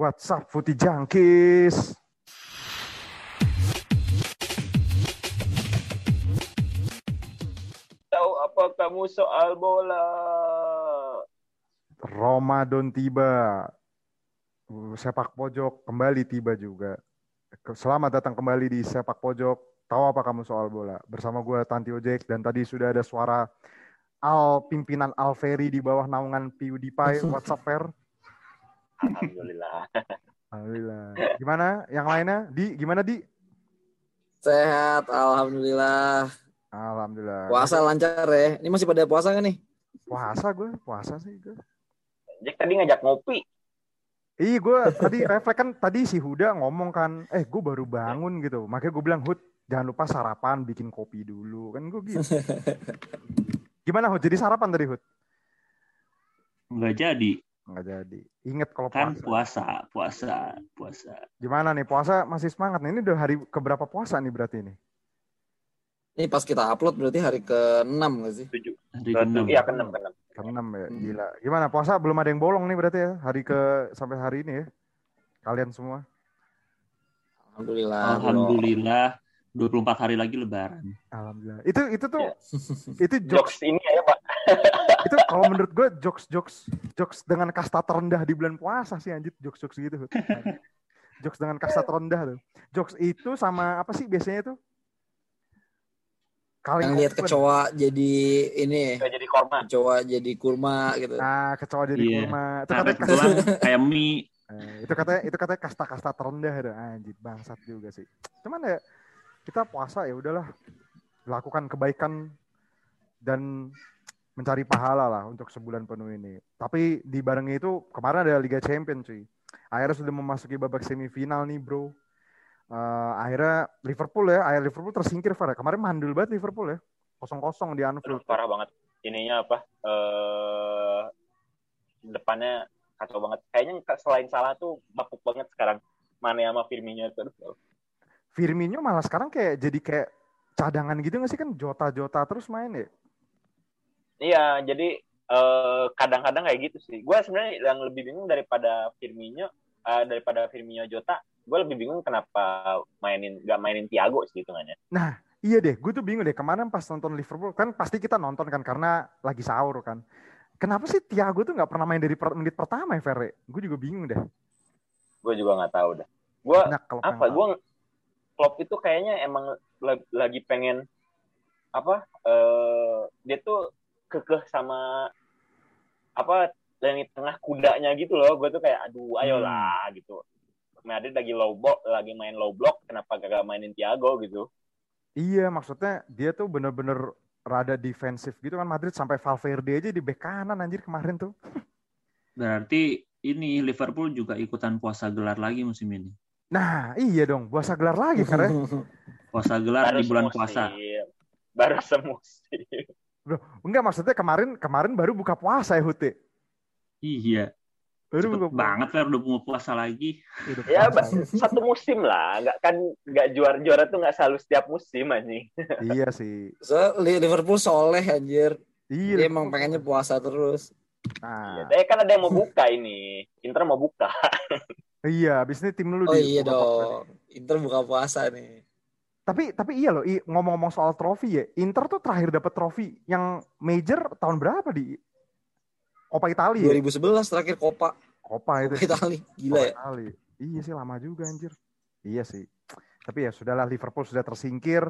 What's up, Futi Jangkis? Tahu apa kamu soal bola? Ramadan tiba. Sepak pojok kembali tiba juga. Selamat datang kembali di Sepak Pojok. Tahu apa kamu soal bola? Bersama gue Tanti Ojek, dan tadi sudah ada suara pimpinan Al Ferry di bawah naungan PewDiePie. What's up, Fer? Alhamdulillah. Gimana yang lainnya? Gimana? Sehat, alhamdulillah. Puasa lancar ya. Ini masih pada puasa kan nih? Puasa sih gue. Jack tadi ngajak ngopi. Iya, gue tadi refleks kan tadi si Huda ngomong kan, gue baru bangun gitu. Makanya gue bilang, Hud, jangan lupa sarapan, bikin kopi dulu. Kan gue gitu. Gimana, Hud? Jadi sarapan tadi, Hud? Nggak jadi. Ingat kalau puasa. Kan puasa. Gimana nih, puasa masih semangat nih? Ini udah hari keberapa puasa nih berarti ini? Ini pas kita upload berarti hari ke-6 nggak sih? 7. Iya, ke-6. Ke-6 ya, gila. Gimana, puasa belum ada yang bolong nih berarti ya? Hari ke sampai hari ini ya? Kalian semua? Alhamdulillah. 24 hari lagi Lebaran. Alhamdulillah. Itu jokes ini ya, Pak. Itu kalau menurut gue jokes dengan kasta terendah di bulan puasa sih, anjir, jokes gitu. Jokes dengan kasta terendah tuh. Jokes itu sama apa sih biasanya tuh? Kalian lihat kecoa jadi ini. Kecoa jadi kurma. Kecoa jadi kurma gitu. Nah, kecoa jadi kurma. Itu katanya kayak mie. Itu katanya kasta-kasta terendah tuh. Anjir, bangsat juga sih. Cuman ya kita puasa ya udahlah, lakukan kebaikan dan mencari pahala lah untuk sebulan penuh ini. Tapi di barengnya itu kemarin ada Liga Champions, cuy. Akhirnya sudah memasuki babak semifinal nih, bro. Akhirnya Liverpool ya, Liverpool tersingkir, Far. Kemarin mandul banget Liverpool ya. 0-0 di Anfield. Parah banget. Ininya apa? Depannya kacau banget. Kayaknya selain Salah tuh bapuk banget sekarang. Mane sama Firmino terus. Firmino malah sekarang kayak jadi kayak cadangan gitu nggak sih, kan jota-jota terus main ya? Iya, jadi kadang-kadang kayak gitu sih. Gue sebenarnya yang lebih bingung daripada Firmino Jota, gue lebih bingung kenapa nggak mainin Tiago sih hitungannya. Nah, iya deh, gue tuh bingung deh. Kemarin pas nonton Liverpool kan pasti kita nonton kan karena lagi sahur kan. Kenapa sih Tiago tuh nggak pernah main dari menit pertama ya, Ferre? Gue juga bingung deh. Gue juga nggak tahu dah. Klopp itu kayaknya emang lagi pengen dia tuh kekeh sama yang di tengah kudanya gitu loh. Gue tuh kayak aduh, ayolah gitu. Madrid lagi main low block, kenapa gak mainin Tiago gitu? Iya, maksudnya dia tuh bener-bener rada defensif gitu kan. Madrid sampai Valverde aja di bek kanan anjir kemarin tuh. Berarti ini Liverpool juga ikutan puasa gelar lagi musim ini. Nah, iya dong. Puasa gelar lagi, karena puasa gelar baru di bulan puasa. Baru semusim. Bro, enggak, maksudnya kemarin baru buka puasa ya, Hute? Iya. Baru buka banget kan udah mau puasa lagi. Ya, satu musim lah. Enggak juara-juara tuh enggak selalu setiap musim, anjing. Iya sih. So, Liverpool soleh, anjir. Iya. Dia emang pengennya puasa terus. Nah, ya, kan ada yang mau buka ini. Inter mau buka. Iya, abis ini tim lu iya dong. Inter buka puasa nih. Tapi iya loh, ngomong-ngomong soal trofi ya. Inter tuh terakhir dapat trofi yang major tahun berapa di Coppa Italia? 2011 ya? Terakhir Coppa itu. Italia, gila ya. Italia. Iya sih, lama juga anjir. Iya sih. Tapi ya sudahlah, Liverpool sudah tersingkir.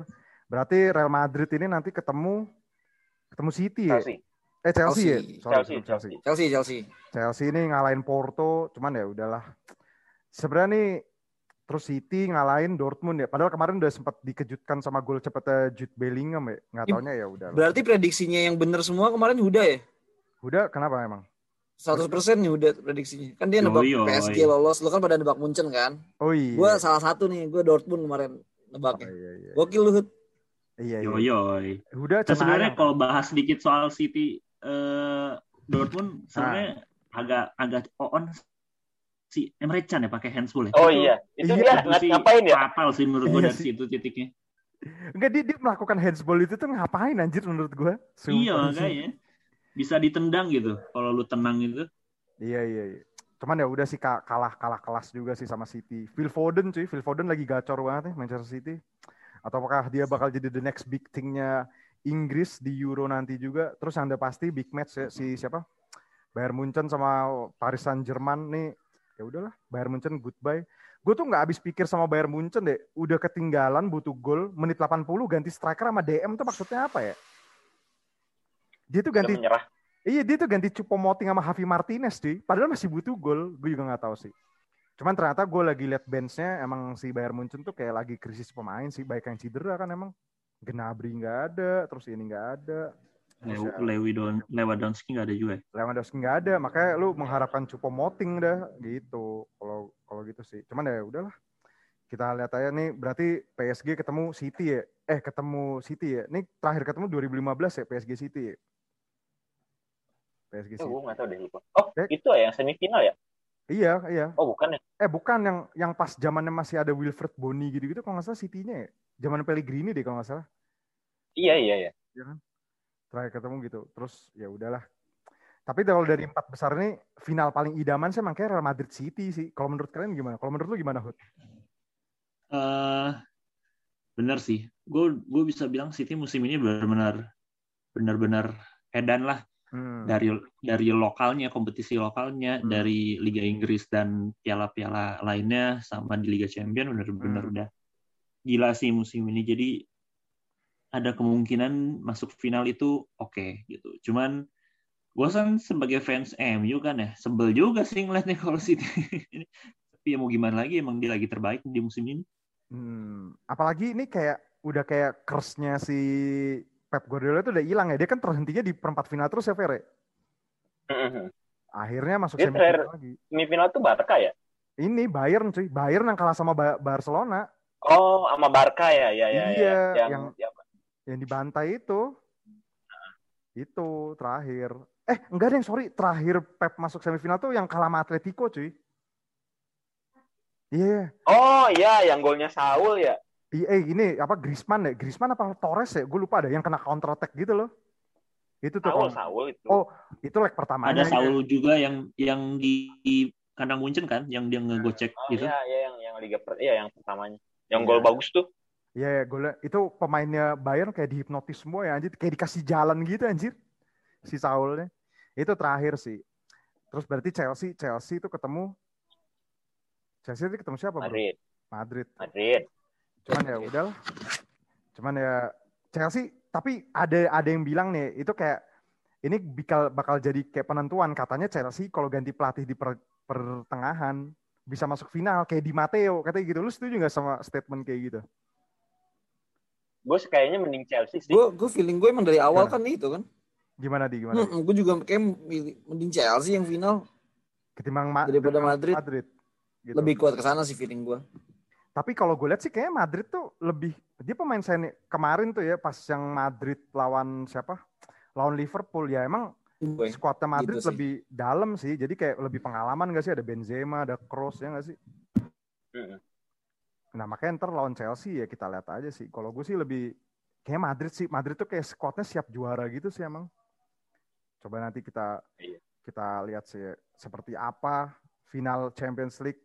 Berarti Real Madrid ini nanti ketemu City ya. Chelsea ya. Sorry, Chelsea ini ngalahin Porto, cuman ya udahlah. Sebenarnya nih terus City ngalahin Dortmund ya. Padahal kemarin udah sempat dikejutkan sama gol cepetnya Jude Bellingham ya. Nggak taunya ya udah. Berarti prediksinya yang benar semua kemarin Huda ya? Huda kenapa emang? 100% nih Huda prediksinya. Kan dia nebak PSG lolos. Lo kan pada nebak Munchen kan? Oh iya. Gue salah satu nih. Gue Dortmund kemarin nebaknya. Oh, iya. Gokil lu, Hud. Iya. Huda sebenarnya kalau bahas sedikit soal City Dortmund sebenarnya agak on si Emre Can ya pakai handsball ya. Oh iya, itu dia ngapain ya? Fatal sih menurut gue dari situ titiknya. Enggak, dia melakukan handsball itu tuh ngapain anjir menurut gue? Iya, kayaknya. Bisa ditendang gitu kalau lu tenang itu. Iya. Cuman ya udah sih kalah kelas juga sih sama City. Phil Foden lagi gacor banget nih Manchester City. Atau apakah dia bakal jadi the next big thing-nya Inggris di Euro nanti juga? Terus Anda pasti big match ya, si siapa? Bayern Munchen sama Paris Saint-Germain nih. Ya udahlah, Bayern Munchen goodbye. Gue tuh nggak habis pikir sama Bayern Munchen deh. Udah ketinggalan, butuh gol. Menit 80 ganti striker sama DM tuh maksudnya apa ya? Dia tuh ganti... Iya, dia tuh ganti Choupo-Moting sama Javi Martinez, cuy. Padahal masih butuh gol. Gue juga nggak tahu sih. Cuman ternyata gue lagi lihat bench-nya, emang si Bayern Munchen tuh kayak lagi krisis pemain sih. Baik yang cedera kan emang. Gnabry nggak ada, terus ini nggak ada. Lewandowski nggak ada juga. Lewandowski nggak ada, makanya lu mengharapkan Choupo-Moting dah gitu. Kalau gitu sih. Cuman ya udahlah. Kita lihat aja nih, berarti PSG ketemu City ya. Nih terakhir ketemu 2015 ya PSG City ya. PSG City. Gue nggak tahu deh lupa. Oh, itu ya yang semifinal ya? Iya. Oh, bukan ya? Bukan yang pas zamannya masih ada Wilfred Bonny gitu-gitu kalau nggak salah City-nya ya. Zaman Pellegrini deh kalau nggak salah. Iya. Iya kan? Terakhir ketemu gitu. Terus ya udahlah. Tapi kalau dari 4 besar ini final paling idaman saya makanya Real Madrid City sih. Kalau menurut kalian gimana? Kalau menurut lu gimana, Hud? Benar sih. Gue bisa bilang City musim ini benar-benar edan lah. Dari lokalnya, kompetisi lokalnya, dari Liga Inggris dan piala-piala lainnya sama di Liga Champions benar-benar udah gila sih musim ini. Jadi ada kemungkinan masuk final itu oke gitu. Cuman gue kan sebagai fans MU kan ya sebel juga sih ngeliatnya kalau City ini. Tapi ya mau gimana lagi, emang dia lagi terbaik di musim ini. Apalagi ini udah kayak curse-nya si Pep Guardiola itu udah hilang ya. Dia kan terhentinya di perempat final terus ya, Fere? Akhirnya masuk semifinal lagi. Semifinal itu Barca ya? Ini Bayern cuy. Bayern yang kalah sama Barcelona. Oh, sama Barca ya. Iya, yang dibantai itu. Itu terakhir. Terakhir Pep masuk semifinal tuh yang kalah sama Atletico cuy. Iya. Yeah. Oh iya, yang golnya Saul ya. Ini apa Griezmann apa Torres ya? Gue lupa deh yang kena counter attack gitu loh. Itu tuh Saul itu. Oh, itu leg pertamanya. Ada Saul juga yang di kandang Munchen kan yang dia ngegocek gitu. Iya yang Liga yang pertamanya. Yang gol bagus tuh. Iya, golnya itu pemainnya Bayern kayak dihipnotis semua ya anjir, kayak dikasih jalan gitu anjir. Si Saulnya. Itu terakhir sih. Terus berarti Chelsea itu ketemu siapa? Madrid. Cuman ya Chelsea, tapi ada yang bilang nih itu kayak ini bakal jadi kayak penentuan katanya Chelsea kalau ganti pelatih di pertengahan bisa masuk final kayak Di Matteo katanya gitu. Lu setuju nggak sama statement kayak gitu? Gue kayaknya mending Chelsea sih. Gue feeling gue emang dari awal gimana? Kan itu kan. Gimana? Gue juga kayak mending Chelsea yang final ketimbang daripada Madrid. Gitu. Lebih kuat kesana sih feeling gue. Tapi kalau gue lihat sih kayaknya Madrid tuh lebih dia pemain senior kemarin tuh ya pas yang Madrid lawan siapa? Lawan Liverpool ya emang skuadnya Madrid gitu lebih dalam sih. Jadi kayak lebih pengalaman enggak sih ada Benzema, ada Kroos ya enggak sih? Nah, makanya ntar lawan Chelsea ya kita lihat aja sih. Kalau gue sih lebih kayak Madrid sih. Madrid tuh kayak skuadnya siap juara gitu sih emang. Coba nanti kita lihat sih seperti apa final Champions League.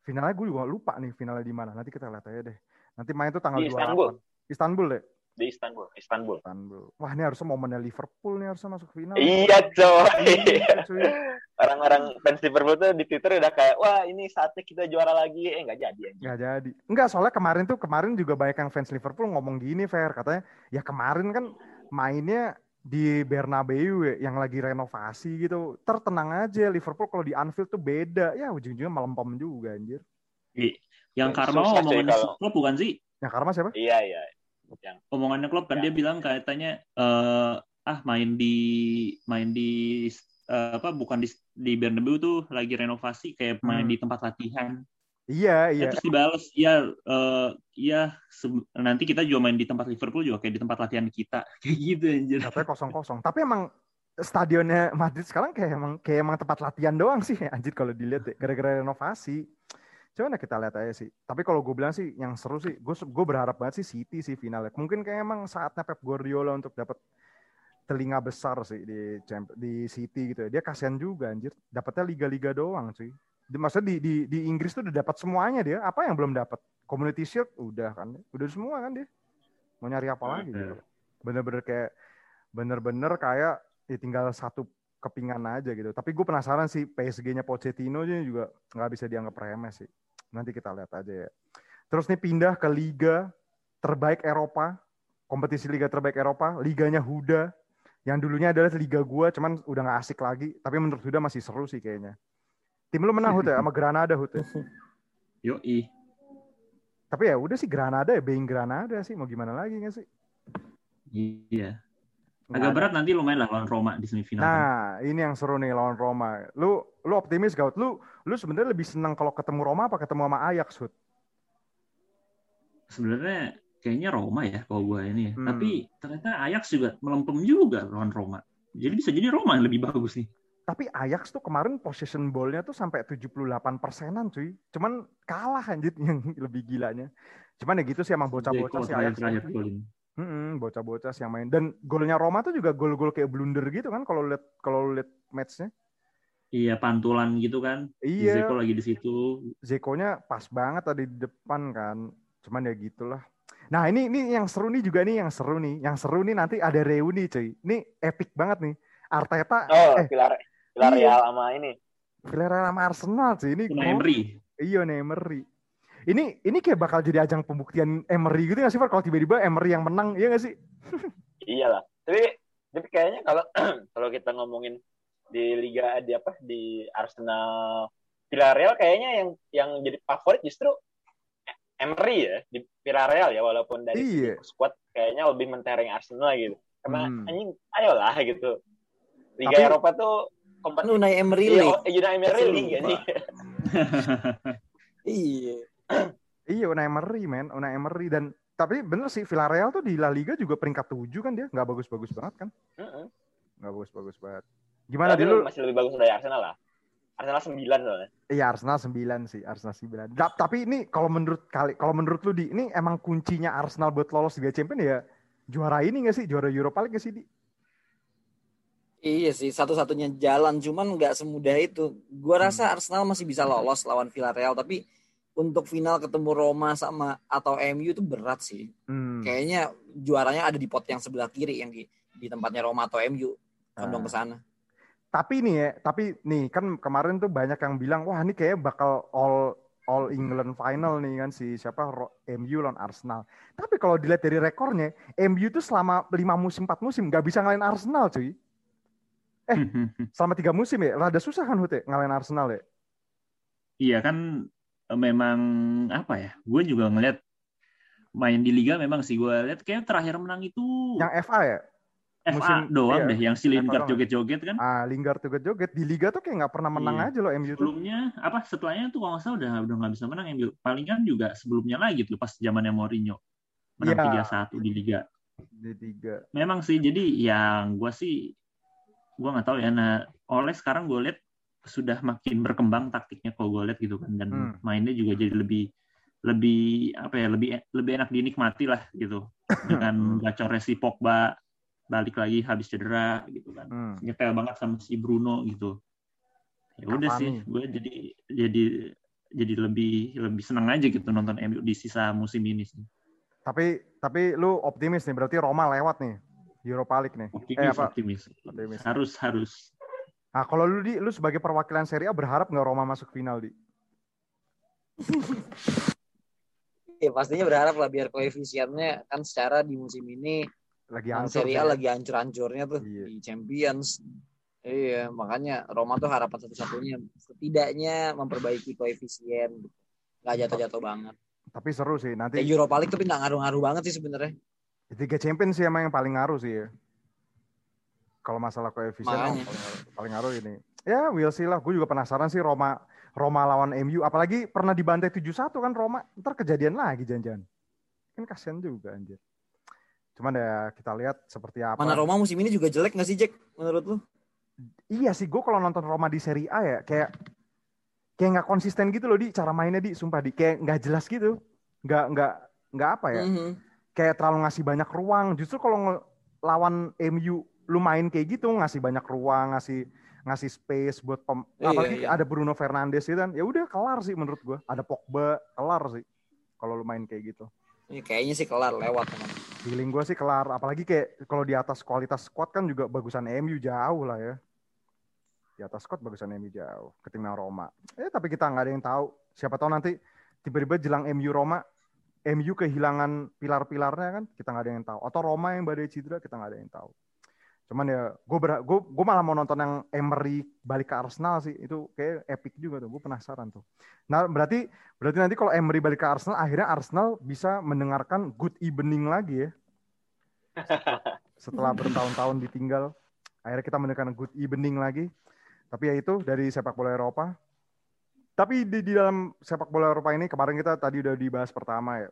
Finalnya gue juga lupa nih finalnya di mana. Nanti kita lihat aja deh. Nanti main tuh tanggal 2 April. Istanbul deh. Di Istanbul. Wah, ini harusnya momennya Liverpool nih harusnya masuk final. Iya, coy. Orang-orang fans Liverpool tuh di Twitter udah kayak, wah ini saatnya kita juara lagi. Nggak jadi. Enggak, soalnya kemarin juga banyak yang fans Liverpool ngomong gini, Fer. Katanya, ya kemarin kan mainnya di Bernabeu ya, yang lagi renovasi gitu. Tertenang aja Liverpool kalau di Anfield tuh beda. Ya ujung-ujungnya melempem juga anjir. Yang Karma omongannya Klopp bukan sih? Yang Karma siapa? Iya. Omongannya Klopp kan dia bilang katanya main di bukan di Bernabeu tuh lagi renovasi kayak main di tempat latihan. Iya. Terus dibales, nanti kita juga main di tempat Liverpool juga kayak di tempat latihan kita. Kayak gitu anjir. Katanya kosong-kosong. Tapi emang stadionnya Madrid sekarang kayak emang tempat latihan doang sih anjir kalau dilihat ya. Gara-gara renovasi. Coba kita lihat aja sih. Tapi kalau gue bilang sih yang seru sih, gue berharap banget sih City sih finalnya. Mungkin kayak emang saatnya Pep Guardiola untuk dapat telinga besar sih di City gitu ya. Dia kasihan juga anjir, dapatnya liga-liga doang sih. Maksudnya di Inggris tuh udah dapat semuanya dia. Apa yang belum dapat? Community Shield udah kan. Udah semua kan dia. Mau nyari apa lagi gitu. Bener-bener kayak ya tinggal satu kepingan aja gitu. Tapi gue penasaran sih PSG-nya Pochettino juga nggak bisa dianggap remeh sih. Nanti kita lihat aja ya. Terus nih pindah ke liga terbaik Eropa. Kompetisi liga terbaik Eropa. Liganya Huda. Yang dulunya adalah liga gue, cuman udah nggak asik lagi. Tapi menurut Huda masih seru sih kayaknya. Tim lu menang Hut ya sama Granada Hut ya. Yoi. Tapi ya udah sih Granada ya, being Granada sih. Mau gimana lagi nggak sih? Iya. Agak berat nanti lumayan lah lawan Roma di semifinal. Nah, ini yang seru nih lawan Roma. Lu optimis Gaut? Lu sebenarnya lebih senang kalau ketemu Roma apa ketemu sama Ajax Hut? Sebenarnya kayaknya Roma ya kalau gue ini. Tapi ternyata Ajax juga melempem juga lawan Roma. Jadi bisa jadi Roma yang lebih bagus nih. Tapi Ajax tuh kemarin possession ball-nya tuh sampai 78%-an cuy. Cuman kalah anjir yang lebih gilanya. Cuman ya gitu sih emang bocah-bocah si Ajax. Bocah-bocah sih yang main. Dan golnya Roma tuh juga gol-gol kayak blunder gitu kan kalau lihat match-nya. Iya, pantulan gitu kan. Iya. Zeko lagi di situ. Zeko-nya pas banget tadi di depan kan. Cuman ya gitulah. Nah, ini yang seru nih juga nih, yang seru nih. Yang seru nih nanti ada reuni cuy. Ini epic banget nih. Arteta Villarreal sama ini. Villarreal sama Arsenal sih ini. Unai Emery. Ini kayak bakal jadi ajang pembuktian Emery gitu nggak sih? Kalau tiba-tiba Emery yang menang, iya nggak sih? Iyalah. Tapi kayaknya kalau kita ngomongin di liga di Arsenal Villarreal kayaknya yang jadi favorit justru Emery ya di Villarreal ya, walaupun dari squad kayaknya lebih mentereng Arsenal gitu. Karena ayolah gitu. Liga tapi, Eropa tuh kompetisi Unai Emery Liga nih. Iya Unai Emery dan tapi bener sih Villarreal tuh di La Liga juga peringkat 7 kan dia, enggak bagus-bagus banget kan? Enggak bagus-bagus banget. Gimana dia lu? Masih lebih bagus dari Arsenal lah. Arsenal 9 soalnya. Iya, Arsenal 9 sih, Arsenal 9. Tapi ini kalau menurut lu ini emang kuncinya Arsenal buat lolos Liga Champions ya juara ini enggak sih? Juara Europa League enggak sih? Iya sih, satu-satunya jalan, cuman nggak semudah itu. Gue rasa Arsenal masih bisa lolos lawan Villarreal, tapi untuk final ketemu Roma sama atau MU itu berat sih. Kayaknya juaranya ada di pot yang sebelah kiri, yang di tempatnya Roma atau MU, condong ke sana. Tapi nih kan kemarin tuh banyak yang bilang, wah ini kayaknya bakal All England final nih kan si siapa MU lawan Arsenal. Tapi kalau dilihat dari rekornya, MU tuh selama 4 musim nggak bisa ngalahin Arsenal cuy. Selama 3 musim ya, rada susah kan Hute ngalahin Arsenal ya? Iya kan memang apa ya, gue juga ngeliat main di Liga memang sih gue lihat kayaknya terakhir menang itu... Yang FA ya? FA musim, doang iya, deh, yang si Lingard joget-joget kan? Ah, Lingard joget-joget, di Liga tuh kayak gak pernah menang aja loh MU tuh. Sebelumnya, setelahnya tuh kalau gak salah udah gak bisa menang MU. Palingan juga sebelumnya lagi tuh pas zamannya Mourinho. Menang 3-1 di Liga. Memang sih, jadi yang gue nggak tahu ya, oleh sekarang gue lihat sudah makin berkembang taktiknya kalau gue lihat gitu kan, dan mainnya juga jadi lebih enak dinikmati lah gitu dengan gacornya si Pogba balik lagi habis cedera gitu kan, nyetel banget sama si Bruno gitu. Ya udah sih, gue jadi lebih seneng aja gitu nonton MU di sisa musim ini sih. Tapi lu optimis nih, berarti Roma lewat nih. Europa League nih. Optimis. Harus. Nah, kalau lu sebagai perwakilan Serie A berharap nggak Roma masuk final, Di? Ya pastinya berharap lah, biar koefisiennya kan secara di musim ini lagi hancur, Serie A lagi hancur-hancurnya tuh di Champions. Iya, makanya Roma tuh harapan satu-satunya setidaknya memperbaiki koefisien, nggak jatuh-jatuh banget. Tapi seru sih nanti. Ya, Europa League tapi nggak ngaruh-ngaruh banget sih sebenarnya. Liga Champions sih emang yang paling ngaruh sih ya. Kalau masalah koefisien paling ngaruh ini. Ya, we'll see lah. Gue juga penasaran sih Roma lawan MU. Apalagi pernah dibantai 7-1 kan Roma. Ntar kejadian lagi jangan-jangan. Kan kasihan juga anjir. Cuman ya kita lihat seperti apa. Mana Roma musim ini juga jelek gak sih Jack menurut lu? Iya sih, gue kalau nonton Roma di Serie A ya kayak gak konsisten gitu loh Di. Cara mainnya Di, sumpah Di. Kayak gak jelas gitu. Gak apa ya. Kayak terlalu ngasih banyak ruang. Justru kalau lawan MU lu main kayak gitu, ngasih banyak ruang, ngasih space buat apalagi ada Bruno Fernandes gitu kan. Ya udah kelar sih menurut gue. Ada Pogba, kelar sih kalau lu main kayak gitu. Ini kayaknya sih kelar lewat teman. Feeling gue sih kelar, apalagi kayak kalau di atas kualitas squad kan juga bagusan MU jauh lah ya. Di atas squad bagusan MU jauh ketimbang Roma. Tapi kita nggak ada yang tahu. Siapa tahu nanti tiba-tiba jelang MU Roma, MU kehilangan pilar-pilarnya kan, kita nggak ada yang tahu. Atau Roma yang badai cedera, kita nggak ada yang tahu. Cuman ya, gue malah mau nonton yang Emery balik ke Arsenal sih, itu kayak epic juga tuh, gue penasaran tuh. Nah berarti nanti kalau Emery balik ke Arsenal, akhirnya Arsenal bisa mendengarkan good evening lagi ya. Setelah bertahun-tahun ditinggal, akhirnya kita mendengarkan good evening lagi. Tapi ya itu dari sepak bola Eropa. Tapi di dalam sepak bola Eropa ini kemarin kita tadi udah dibahas pertama ya.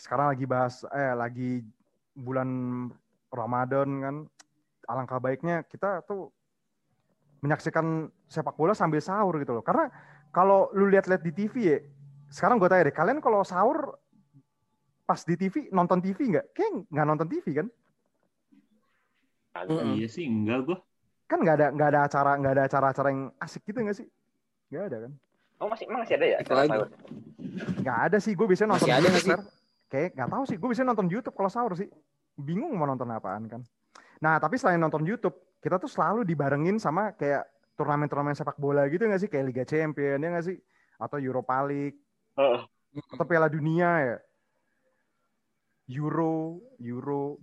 Sekarang lagi bahas lagi bulan Ramadan kan. Alangkah baiknya kita tuh menyaksikan sepak bola sambil sahur gitu loh. Karena kalau lu lihat-lihat di TV ya, sekarang gue tanya deh, kalian kalau sahur pas di TV, nonton TV nggak? Kayaknya nggak nonton TV kan? Iya sih, enggak gue. Kan nggak ada acara yang asik gitu nggak sih? Nggak ada kan? Oh masih ada ya? Nggak ada sih, gue biasanya nonton YouTube. Kayak nggak tahu sih, gue biasanya nonton YouTube kalau sahur sih. Bingung mau nonton apaan kan? Nah, tapi selain nonton YouTube, kita tuh selalu dibarengin sama kayak turnamen-turnamen sepak bola gitu nggak sih? Kayak Liga Champions, ya nggak sih? Atau Europa League. Atau Piala Dunia ya. Euro.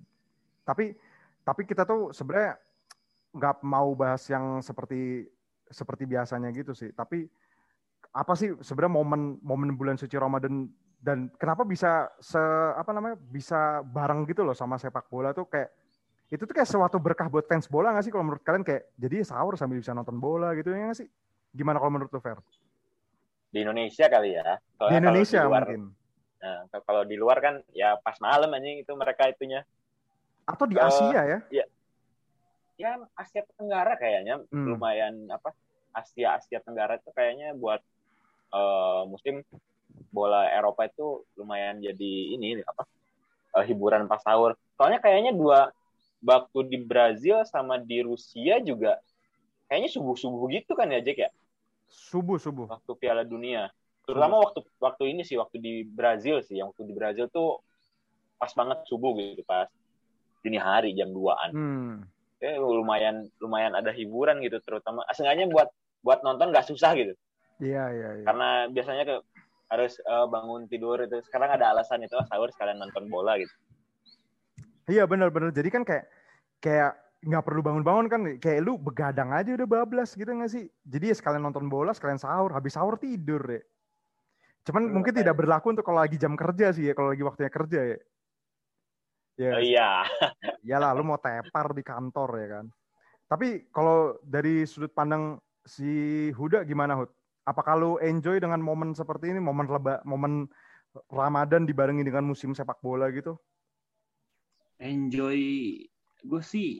Tapi kita tuh sebenarnya nggak mau bahas yang seperti biasanya gitu sih. Tapi apa sih sebenarnya momen bulan suci Ramadan dan kenapa bisa bisa bareng gitu loh sama sepak bola tuh kayak itu tuh kayak suatu berkah buat fans bola nggak sih kalau menurut kalian kayak jadi sahur sambil bisa nonton bola gitu ya nggak sih? Gimana kalau menurut lu, Fer? Di Indonesia kali ya. Soalnya di Indonesia kalau di luar, mungkin. Nah, kalau di luar kan ya pas malam anjing itu mereka itunya. Atau di Asia ya? Iya. Ya Asia Tenggara kayaknya lumayan Asia Tenggara itu kayaknya buat musim bola Eropa itu lumayan jadi ini hiburan pas sahur. Soalnya kayaknya waktu di Brazil sama di Rusia juga kayaknya subuh-subuh gitu kan ya Jack ya? Subuh. Waktu Piala Dunia. Terutama waktu ini sih, waktu di Brazil sih. Yang waktu di Brazil tuh pas banget subuh gitu. Pas dini hari jam 2-an. Ya, lumayan ada hiburan gitu terutama. Seenggaknya buat nonton gak susah gitu. Iya. Karena biasanya harus bangun tidur itu. Sekarang ada alasan itu sahur sekalian nonton bola gitu. Iya benar. Jadi kan kayak nggak perlu bangun-bangun kan. Kayak lu begadang aja udah bablas gitu nggak sih? Jadi ya sekalian nonton bola, sekalian sahur. Habis sahur tidur ya. Cuman mungkin tidak berlaku untuk kalau lagi jam kerja sih ya. Kalau lagi waktunya kerja ya. Iya. Iyalah lu mau tepar di kantor ya kan. Tapi kalau dari sudut pandang si Huda gimana Hud? Apakah lu enjoy dengan momen seperti ini? Momen Ramadan dibarengi dengan musim sepak bola gitu? Enjoy sih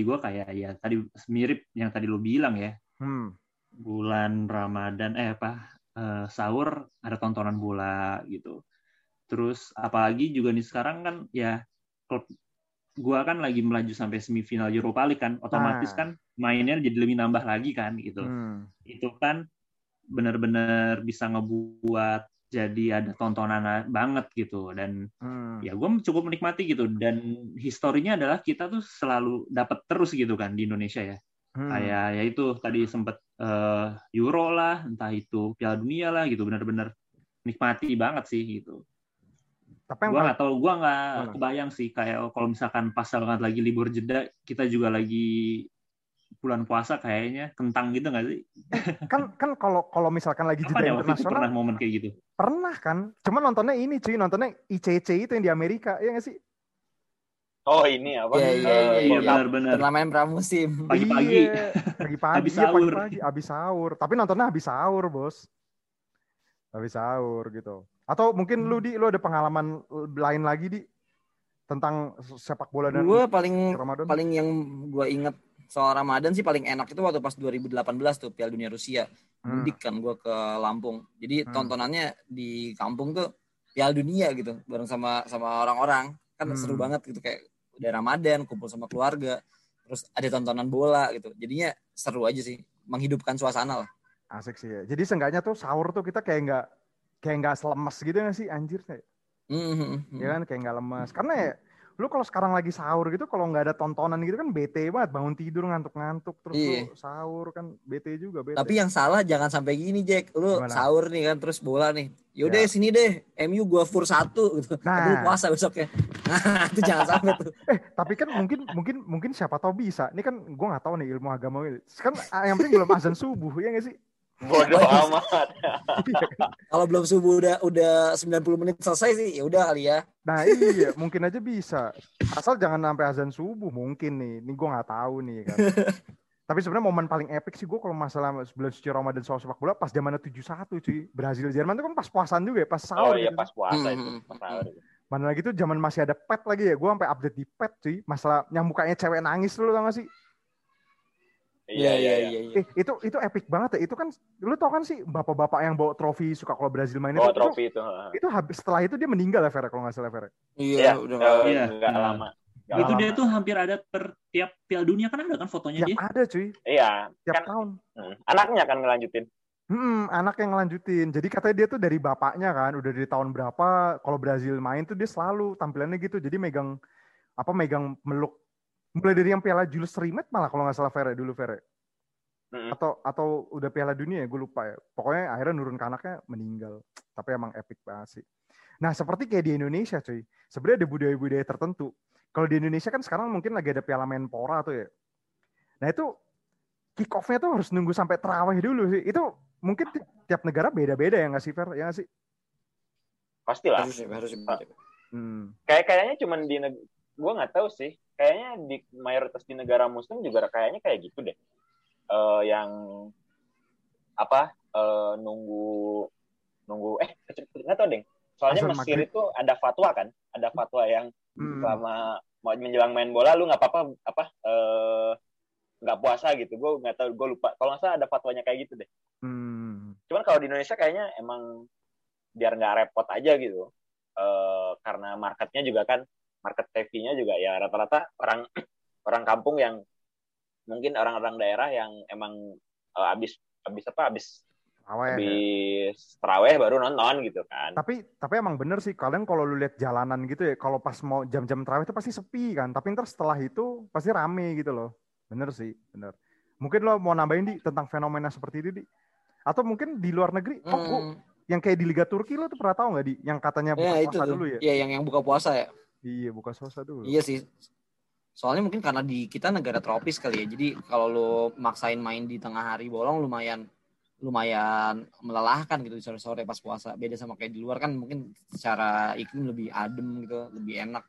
gue kayak ya tadi mirip yang tadi lo bilang ya. Bulan Ramadan sahur ada tontonan bola gitu. Terus apalagi juga nih sekarang kan ya klub gue kan lagi melaju sampai semifinal Europa League kan otomatis kan mainnya jadi lebih nambah lagi kan gitu. Itu kan benar-benar bisa ngebuat jadi ada tontonan banget gitu dan ya gue cukup menikmati gitu dan historinya adalah kita tuh selalu dapat terus gitu kan di Indonesia ya kayak ya itu tadi sempet Euro lah entah itu Piala Dunia lah gitu benar-benar nikmati banget sih gitu. Tapi gue nggak kebayang sih kayak kalau misalkan pas banget lagi libur jeda kita juga lagi bulan puasa kayaknya kentang gitu nggak sih? Kan kalau misalkan lagi jeda internasional pernah momen kayak gitu. Pernah kan? Cuma nontonnya ini cuy, nontonnya ICC itu yang di Amerika ya nggak sih? Oh ini apa? Iya benar. Turnamen pramusim. Pagi-pagi. Abis sahur. Tapi nontonnya abis sahur bos. Abis sahur gitu. Atau mungkin lu ada pengalaman lain lagi di tentang sepak bola dan gua paling yang gue inget soal Ramadan sih paling enak itu waktu pas 2018 tuh Piala Dunia Rusia. Mudik kan gue ke Lampung. Jadi tontonannya di kampung tuh Piala Dunia gitu bareng sama orang-orang. Kan seru banget gitu kayak udah Ramadan, kumpul sama keluarga, terus ada tontonan bola gitu. Jadinya seru aja sih, menghidupkan suasana lah. Asik sih ya. Jadi seenggaknya tuh sahur tuh kita kayak nggak lemes gitu nggak sih anjir sih? Mm-hmm. Ya kan kayak nggak lemes. Karena ya, lu kalau sekarang lagi sahur gitu, kalau nggak ada tontonan gitu kan bete banget, bangun tidur ngantuk-ngantuk terus lu sahur kan bete juga. Bete. Tapi yang salah jangan sampai gini Jack, lu gimana? Sahur nih kan terus bola nih. Yaudah ya. Sini deh, MU gua full 1 gitu. Nah. Tapi puasa besoknya. Nah, itu jangan sampai tuh. Tapi kan mungkin siapa tahu bisa. Ini kan gua nggak tahu nih ilmu agama gitu. Kan yang penting belum azan subuh ya nggak sih? Bodoh amat. Kalau belum subuh udah 90 menit selesai sih, ya udah kali ya. Nah iya, mungkin aja bisa. Asal jangan sampai azan subuh mungkin nih. Ini gue nggak tahu nih kan. Tapi sebenarnya momen paling epic sih gue kalau masalah bulan suci Ramadan soal sepak bola pas zamannya 71 cuy. Brazil Jerman itu kan pas puasan juga ya, pas sahur. Oh iya gitu. Pas puasa itu. Pas sahur. Mana lagi tuh zaman masih ada pet lagi ya. Gue sampai update di pet cuy. Masalah yang mukanya cewek nangis dulu tau gak sih? Iya. Itu epic banget ya. Itu kan lu tau kan sih bapak-bapak yang bawa trofi suka kalau Brazil main itu. Oh, trofi itu. Itu habis setelah itu dia meninggal ya Vera kalau enggak salah Vera. Iya, udah enggak lama. Itu dia tuh hampir ada per tiap Piala Dunia kan ada kan fotonya dia. Ada cuy. Iya, tiap kan, tahun. Anaknya kan ngelanjutin. Anak yang ngelanjutin. Jadi katanya dia tuh dari bapaknya kan udah dari tahun berapa kalau Brazil main tuh dia selalu tampilannya gitu. Jadi megang meluk mulai dari yang Piala Jules Rimet malah kalau nggak salah Ferre dulu Ferre atau udah Piala Dunia ya gue lupa ya pokoknya akhirnya nurun ke anaknya meninggal tapi emang epic banget sih. Nah seperti kayak di Indonesia cuy sebenarnya ada budaya-budaya tertentu kalau di Indonesia kan sekarang mungkin lagi ada Piala Menpora tuh ya. Nah itu kick off-nya tuh harus nunggu sampai terawih dulu sih itu mungkin tiap negara beda-beda ya nggak sih Ferre ya nggak sih? Pastilah harus kayaknya cuman di gue nggak tahu sih. Kayaknya di mayoritas di negara Muslim juga kayaknya kayak gitu deh, yang apa nunggu nggak tau deh. Soalnya Mesir itu ada fatwa yang selama menjelang main bola lu nggak apa nggak puasa gitu. Gue nggak tahu, gue lupa. Kalau nggak salah ada fatwanya kayak gitu deh. Cuman kalau di Indonesia kayaknya emang biar nggak repot aja gitu, karena marketnya juga kan. Market TV-nya juga ya rata-rata orang kampung yang mungkin orang-orang daerah yang emang habis terawih baru nonton gitu kan. Tapi emang bener sih kadang kalau lu lihat jalanan gitu ya kalau pas mau jam-jam terawih itu pasti sepi kan. Tapi ntar setelah itu pasti rame gitu loh. Bener sih, bener. Mungkin lo mau nambahin Di tentang fenomena seperti itu Di. Atau mungkin di luar negeri yang kayak di Liga Turki lo tuh pernah tahu nggak Di yang katanya buka puasa dulu ya? Iya yang buka puasa ya. Iya, buka puasa dulu. Iya sih. Soalnya mungkin karena di kita negara tropis kali ya. Jadi kalau lu maksain main di tengah hari bolong lumayan melelahkan gitu sore-sore pas puasa. Beda sama kayak di luar kan mungkin secara iklim lebih adem gitu, lebih enak.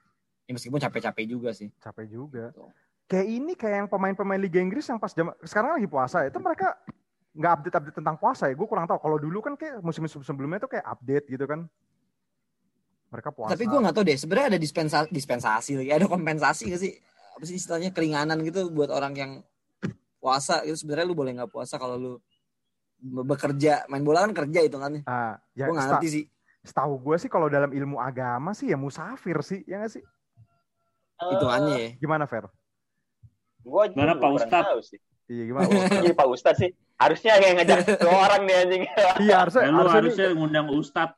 Ya meskipun capek-capek juga sih. Capek juga. So. Kayak ini kayak yang pemain-pemain Liga Inggris yang pas sekarang lagi puasa ya. Itu mereka enggak update-update tentang puasa ya. Gue kurang tahu. Kalau dulu kan kayak musim-musim sebelumnya tuh kayak update gitu kan. Mereka puasa. Tapi gue nggak tahu deh. Sebenarnya ada dispensasi lagi, ada kompensasi nggak sih? Apa sih istilahnya keringanan gitu buat orang yang puasa? Itu sebenarnya lu boleh nggak puasa kalau lu bekerja, main bola kan kerja itu kan? Gue nggak ngerti sih. Setahu gue sih kalau dalam ilmu agama sih ya musafir sih, ya nggak sih? Hitungannya. Gimana Fer? Gue gimana Pak Ustadz? Iya gimana? Jadi Pak Ustadz sih harusnya kayak ngajak dua orang nih anjing. Iya harusnya ngundang Ustadz.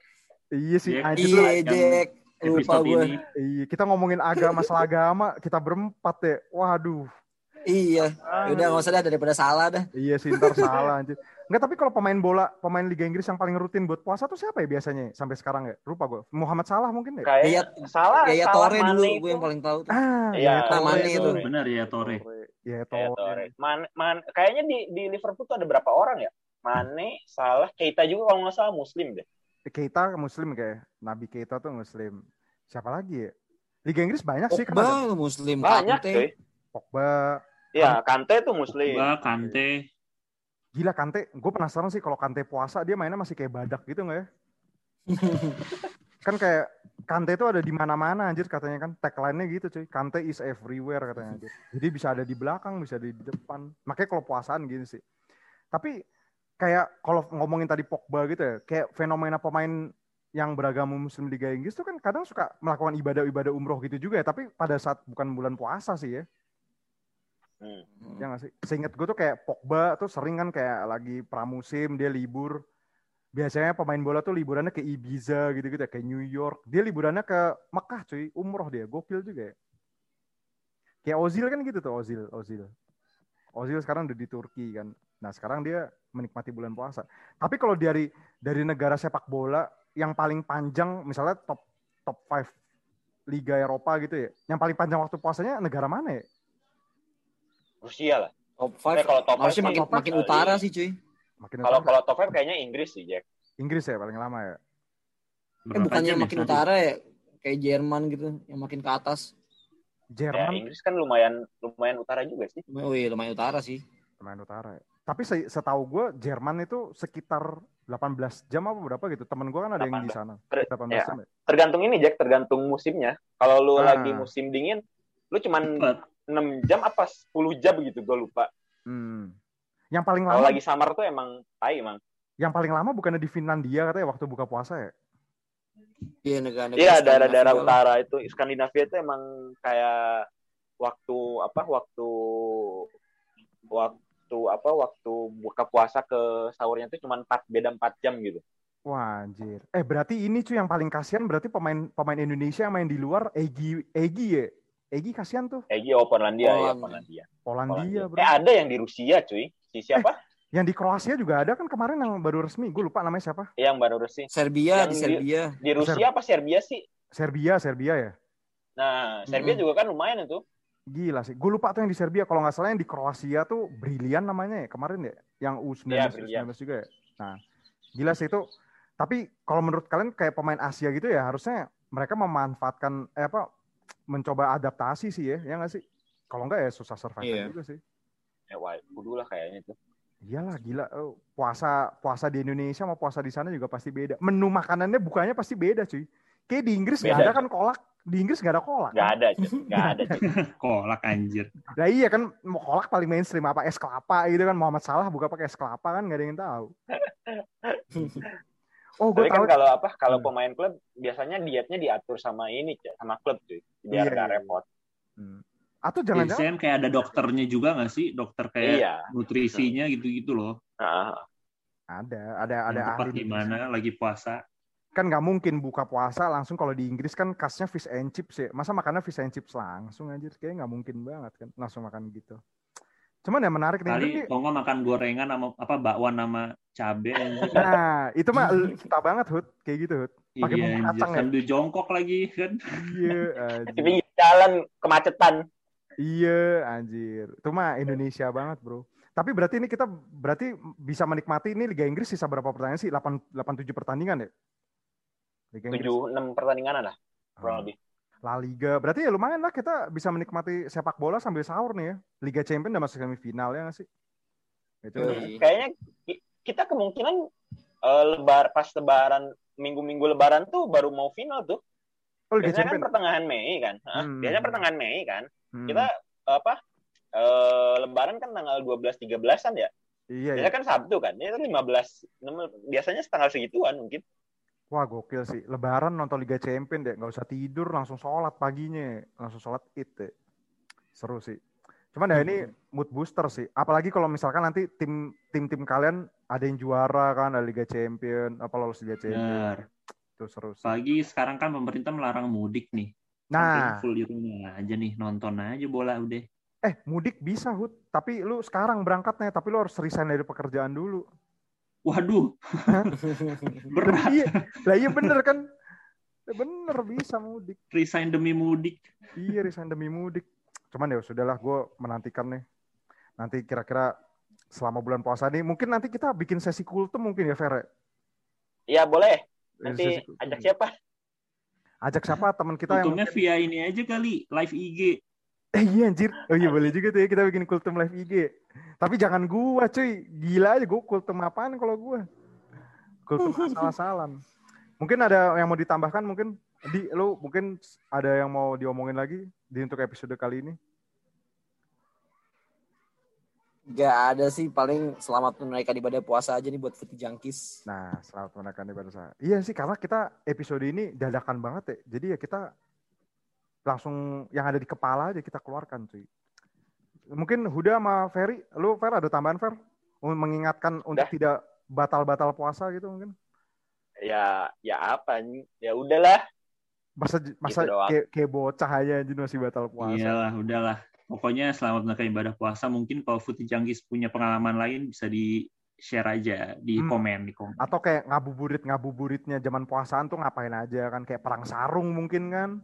Iya sih, iya Jack, lupa gue. Iya, kita ngomongin masalah agama, kita berempat ya. Waduh. Iya, udah nggak usah daripada salah dah. Iya sih, ntar salah anjir. Enggak, tapi kalau pemain Liga Inggris yang paling rutin buat puasa tuh siapa ya biasanya sampai sekarang ya? Lupa gue. Muhammad Salah mungkin ya? Kayak Torre dulu gue yang paling tahu tuh. Iya, Mane itu. Benar ya Torre. Kayaknya di Liverpool tuh ada berapa orang ya? Mane, Salah, Keita juga kalau nggak salah Muslim deh. Keita Muslim kayak Nabi Keita tuh Muslim. Siapa lagi ya? Liga Inggris banyak sih. Pogba Muslim. Banyak cuy. Pogba. Ya Kante tuh Muslim. Pogba, Kante. Gila Kante. Gue penasaran sih kalau Kante puasa dia mainnya masih kayak badak gitu nggak ya? Kan kayak Kante itu ada di mana-mana anjir katanya kan. Tagline-nya gitu cuy. Kante is everywhere katanya anjir. Jadi bisa ada di belakang, bisa ada di depan. Makanya kalau puasaan gini sih. Tapi kayak kalau ngomongin tadi Pogba gitu ya, kayak fenomena pemain yang beragama Muslim Liga Inggris tuh kan kadang suka melakukan ibadah-ibadah umroh gitu juga ya, tapi pada saat bukan bulan puasa sih ya. Ya nggak sih? Seingat gue tuh kayak Pogba tuh sering kan kayak lagi pramusim, dia libur. Biasanya pemain bola tuh liburannya ke Ibiza gitu-gitu ya, ke New York. Dia liburannya ke Mekah cuy, umroh dia, gokil juga ya. Kayak Ozil kan gitu tuh, Ozil sekarang udah di Turki kan. Nah sekarang dia menikmati bulan puasa. Tapi kalau dari negara sepak bola yang paling panjang, misalnya top 5 Liga Eropa gitu ya, yang paling panjang waktu puasanya negara mana ya? Rusia lah. Top 5 kalau top 5 makin utara sih cuy. Kalau top 5 kayaknya Inggris sih Jack. Inggris ya paling lama ya. Bukannya makin utara ya, kayak Jerman gitu, yang makin ke atas. Jerman. Ya, Inggris kan lumayan utara juga sih. Oh iya, lumayan utara ya. Tapi setahu gue Jerman itu sekitar 18 jam apa berapa gitu. Temen gue kan ada 18. Yang di sana. 18 ya. Jam ya. Tergantung ini Jack, tergantung musimnya. Kalau lu lagi musim dingin, lu cuman 6 jam apa 10 jam gitu, gue lupa. Yang paling lama. Kalau lagi summer tuh emang tai emang. Yang paling lama bukannya di Finlandia katanya waktu buka puasa ya? Iya, negara-negara. Iya, daerah-daerah utara itu Skandinavia itu emang kayak waktu buka puasa ke sahurnya itu cuma beda 4 jam gitu. Wah, anjir. Berarti ini cuy yang paling kasihan berarti pemain Indonesia yang main di luar Egi ya. Egi kasihan tuh. Egi Polandia. Berarti. Ada yang di Rusia cuy. Si siapa? Yang di Kroasia juga ada kan kemarin yang baru resmi. Gue lupa namanya siapa. Yang baru resmi. Serbia. Serbia. Di Rusia apa Serbia sih? Serbia ya. Nah, Serbia juga kan lumayan itu. Gila sih. Gue lupa tuh yang di Serbia. Kalau nggak salah yang di Kroasia tuh Brilian namanya ya. Kemarin ya. Yang U19 ya, juga ya. Nah, gila sih itu. Tapi kalau menurut kalian kayak pemain Asia gitu ya harusnya mereka memanfaatkan mencoba adaptasi sih ya nggak sih? Kalau nggak ya susah survive juga sih. Kudulah kayaknya itu. Iyalah gila, puasa di Indonesia sama puasa di sana juga pasti beda. Menu makanannya bukannya pasti beda cuy. Kayak di Inggris nggak ada kan kolak. Di Inggris nggak ada kolak. Nggak ada cuy. Kolak anjir. Nah iya kan mau kolak paling mainstream apa es kelapa gitu kan. Muhammad Salah buka pakai es kelapa kan nggak ada yang tahu. Tapi kan kalau pemain klub biasanya dietnya diatur sama ini sama klub cuy. Biar nggak repot. Atau jangan-jangan kayak ada dokternya juga nggak sih, dokter kayak nutrisinya gitu-gitu loh. Ada ahli gimana lagi puasa kan nggak mungkin buka puasa langsung. Kalau di Inggris kan khasnya fish and chips ya, masa makannya fish and chips langsung anjir, kayak nggak mungkin banget kan langsung makan gitu. Cuman ya menarik nih kalau makan gorengan sama bakwan sama cabe gitu. Nah itu mah kita banget Hud kayak gitu Hud pakai kacang ya sambil jongkok lagi kan. Di pinggir jalan kemacetan. Iya, anjir. Itu mah Indonesia banget, bro. Tapi berarti ini kita bisa menikmati ini Liga Inggris sisa berapa pertandingan sih? 8-7 pertandingan ya? 7-6 pertandingan lah, kurang lebih. La Liga. Berarti ya lumayan lah kita bisa menikmati sepak bola sambil sahur nih ya. Liga Champions udah masuk semifinal ya nggak sih? Gitu. Kayaknya kita kemungkinan lebaran minggu-minggu lebaran tuh baru mau final tuh. Biasanya kan pertengahan Mei kan. Kita lebaran kan tanggal 12-13an ya. Iya. Biasanya kan Sabtu kan. Ini kan 15 biasanya setengah segituan mungkin. Wah, gokil sih. Lebaran nonton Liga Champions deh, enggak usah tidur, langsung sholat paginya. Langsung sholat Id deh. Seru sih. Cuman ya ini mood booster sih. Apalagi kalau misalkan nanti tim kalian ada yang juara kan, ada Liga Champions, apa lolos Liga Champions. Itu seru sih. Apalagi sekarang kan pemerintah melarang mudik nih. Nah, full di rumah aja nih, nonton aja bola udah. Mudik bisa, Hud. Tapi lu sekarang berangkatnya, tapi lu harus resign dari pekerjaan dulu. Waduh. Berat. Iya bener kan? Bener bisa mudik. Resign demi mudik. Iya, resign demi mudik. Cuman ya sudahlah, gue menantikan nih. Nanti kira-kira selama bulan puasa nih, mungkin nanti kita bikin sesi kultum mungkin ya, Fer. Iya, boleh. Nanti ajak siapa? Teman kita kultumnya yang via ini aja kali, live IG. Iya anjir. Oh iya boleh juga tuh ya, kita bikin kultum live IG. Tapi jangan gua cuy. Gila aja gua kultum apaan kalau gua. Kultum asal-asalan. Mungkin ada yang mau ditambahkan mungkin di lu mungkin ada yang mau diomongin lagi untuk episode kali ini. Gak ada sih, paling selamat menunaikan ibadah puasa aja nih buat Fiti Jangkis. Nah, selamat menunaikan ibadah puasa. Iya sih, karena kita episode ini dadakan banget ya. Jadi ya kita langsung yang ada di kepala aja kita keluarkan cuy. Mungkin Huda sama Ferry, lu Fer ada tambahan Fer? Mengingatkan untuk tidak batal-batal puasa gitu mungkin? Ya apa nih? Ya udahlah. Masa gitu kayak bocah aja masih batal puasa. Iyalah, udahlah. Pokoknya selamat menunaikan ibadah puasa. Mungkin kalau Futi Jangkis punya pengalaman lain bisa di-share aja di komen. Atau kayak ngabuburitnya zaman puasaan tuh ngapain aja kan. Kayak perang sarung mungkin kan.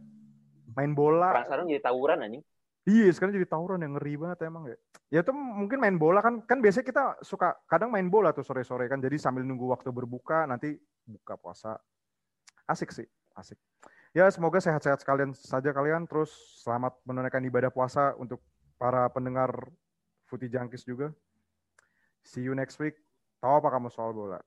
Main bola. Perang sarung jadi tawuran anjing. Iya sekarang jadi tawuran yang ngeri banget emang ya. Ya tuh mungkin main bola kan biasanya kita suka kadang main bola tuh sore-sore kan. Jadi sambil nunggu waktu berbuka nanti buka puasa. Asik sih, asik. Ya, semoga sehat-sehat sekalian saja kalian. Terus selamat menunaikan ibadah puasa untuk para pendengar Futi Jangkis juga. See you next week. Tahu apa kamu soal bola?